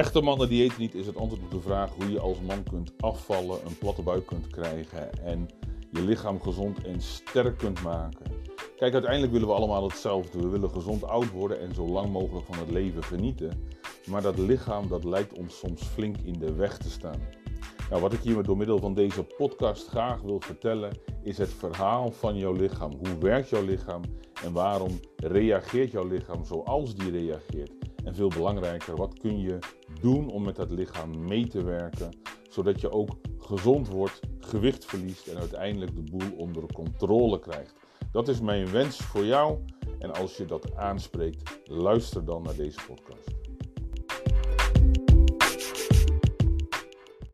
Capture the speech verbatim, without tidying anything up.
Echte mannen die eten niet is het antwoord op de vraag hoe je als man kunt afvallen, een platte buik kunt krijgen en je lichaam gezond en sterk kunt maken. Kijk, uiteindelijk willen we allemaal hetzelfde. We willen gezond oud worden en zo lang mogelijk van het leven genieten. Maar dat lichaam, dat lijkt ons soms flink in de weg te staan. Nou, wat ik hier door middel van deze podcast graag wil vertellen is het verhaal van jouw lichaam. Hoe werkt jouw lichaam en waarom reageert jouw lichaam zoals die reageert? En veel belangrijker, wat kun je doen om met dat lichaam mee te werken, zodat je ook gezond wordt, gewicht verliest en uiteindelijk de boel onder controle krijgt. Dat is mijn wens voor jou en als je dat aanspreekt, luister dan naar deze podcast.